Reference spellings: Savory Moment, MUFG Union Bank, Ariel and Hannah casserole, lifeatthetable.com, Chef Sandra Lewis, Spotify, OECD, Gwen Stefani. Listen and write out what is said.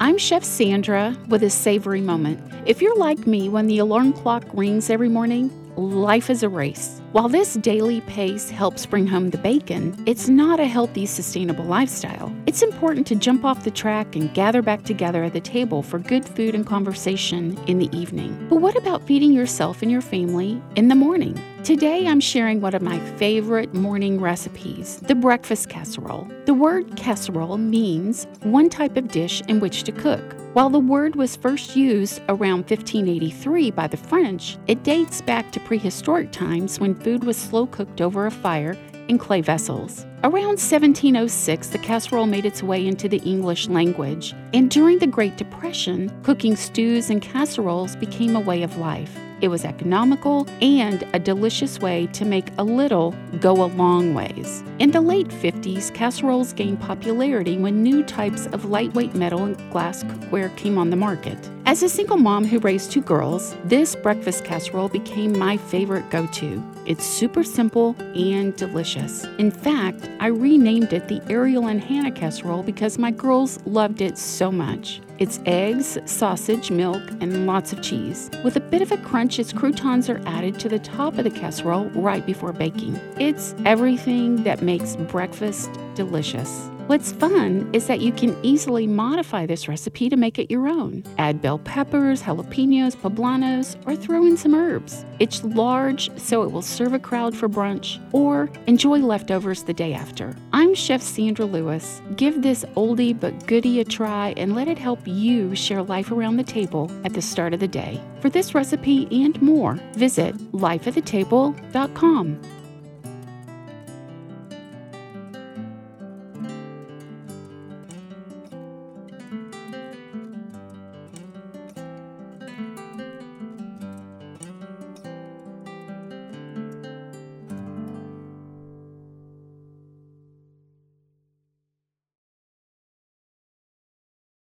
I'm Chef Sandra with a Savory Moment. If you're like me, when the alarm clock rings every morning, life is a race. While this daily pace helps bring home the bacon, it's not a healthy, sustainable lifestyle. It's important to jump off the track and gather back together at the table for good food and conversation in the evening. But what about feeding yourself and your family in the morning? Today, I'm sharing one of my favorite morning recipes, the breakfast casserole. The word casserole means one type of dish in which to cook. While the word was first used around 1583 by the French, it dates back to prehistoric times when food was slow cooked over a fire in clay vessels. Around 1706, the casserole made its way into the English language, and during the Great Depression, cooking stews and casseroles became a way of life. It was economical and a delicious way to make a little go a long ways. In the late 50s, casseroles gained popularity when new types of lightweight metal and glass cookware came on the market. As a single mom who raised two girls, this breakfast casserole became my favorite go-to. It's super simple and delicious. In fact, I renamed it the Ariel and Hannah casserole because my girls loved it so much. It's eggs, sausage, milk, and lots of cheese. With a bit of a crunch, its croutons are added to the top of the casserole right before baking. It's everything that makes breakfast delicious. What's fun is that you can easily modify this recipe to make it your own. Add bell peppers, jalapenos, poblanos, or throw in some herbs. It's large, so it will serve a crowd for brunch or enjoy leftovers the day after. I'm Chef Sandra Lewis. Give this oldie but goodie a try and let it help you share life around the table at the start of the day. For this recipe and more, visit lifeatthetable.com.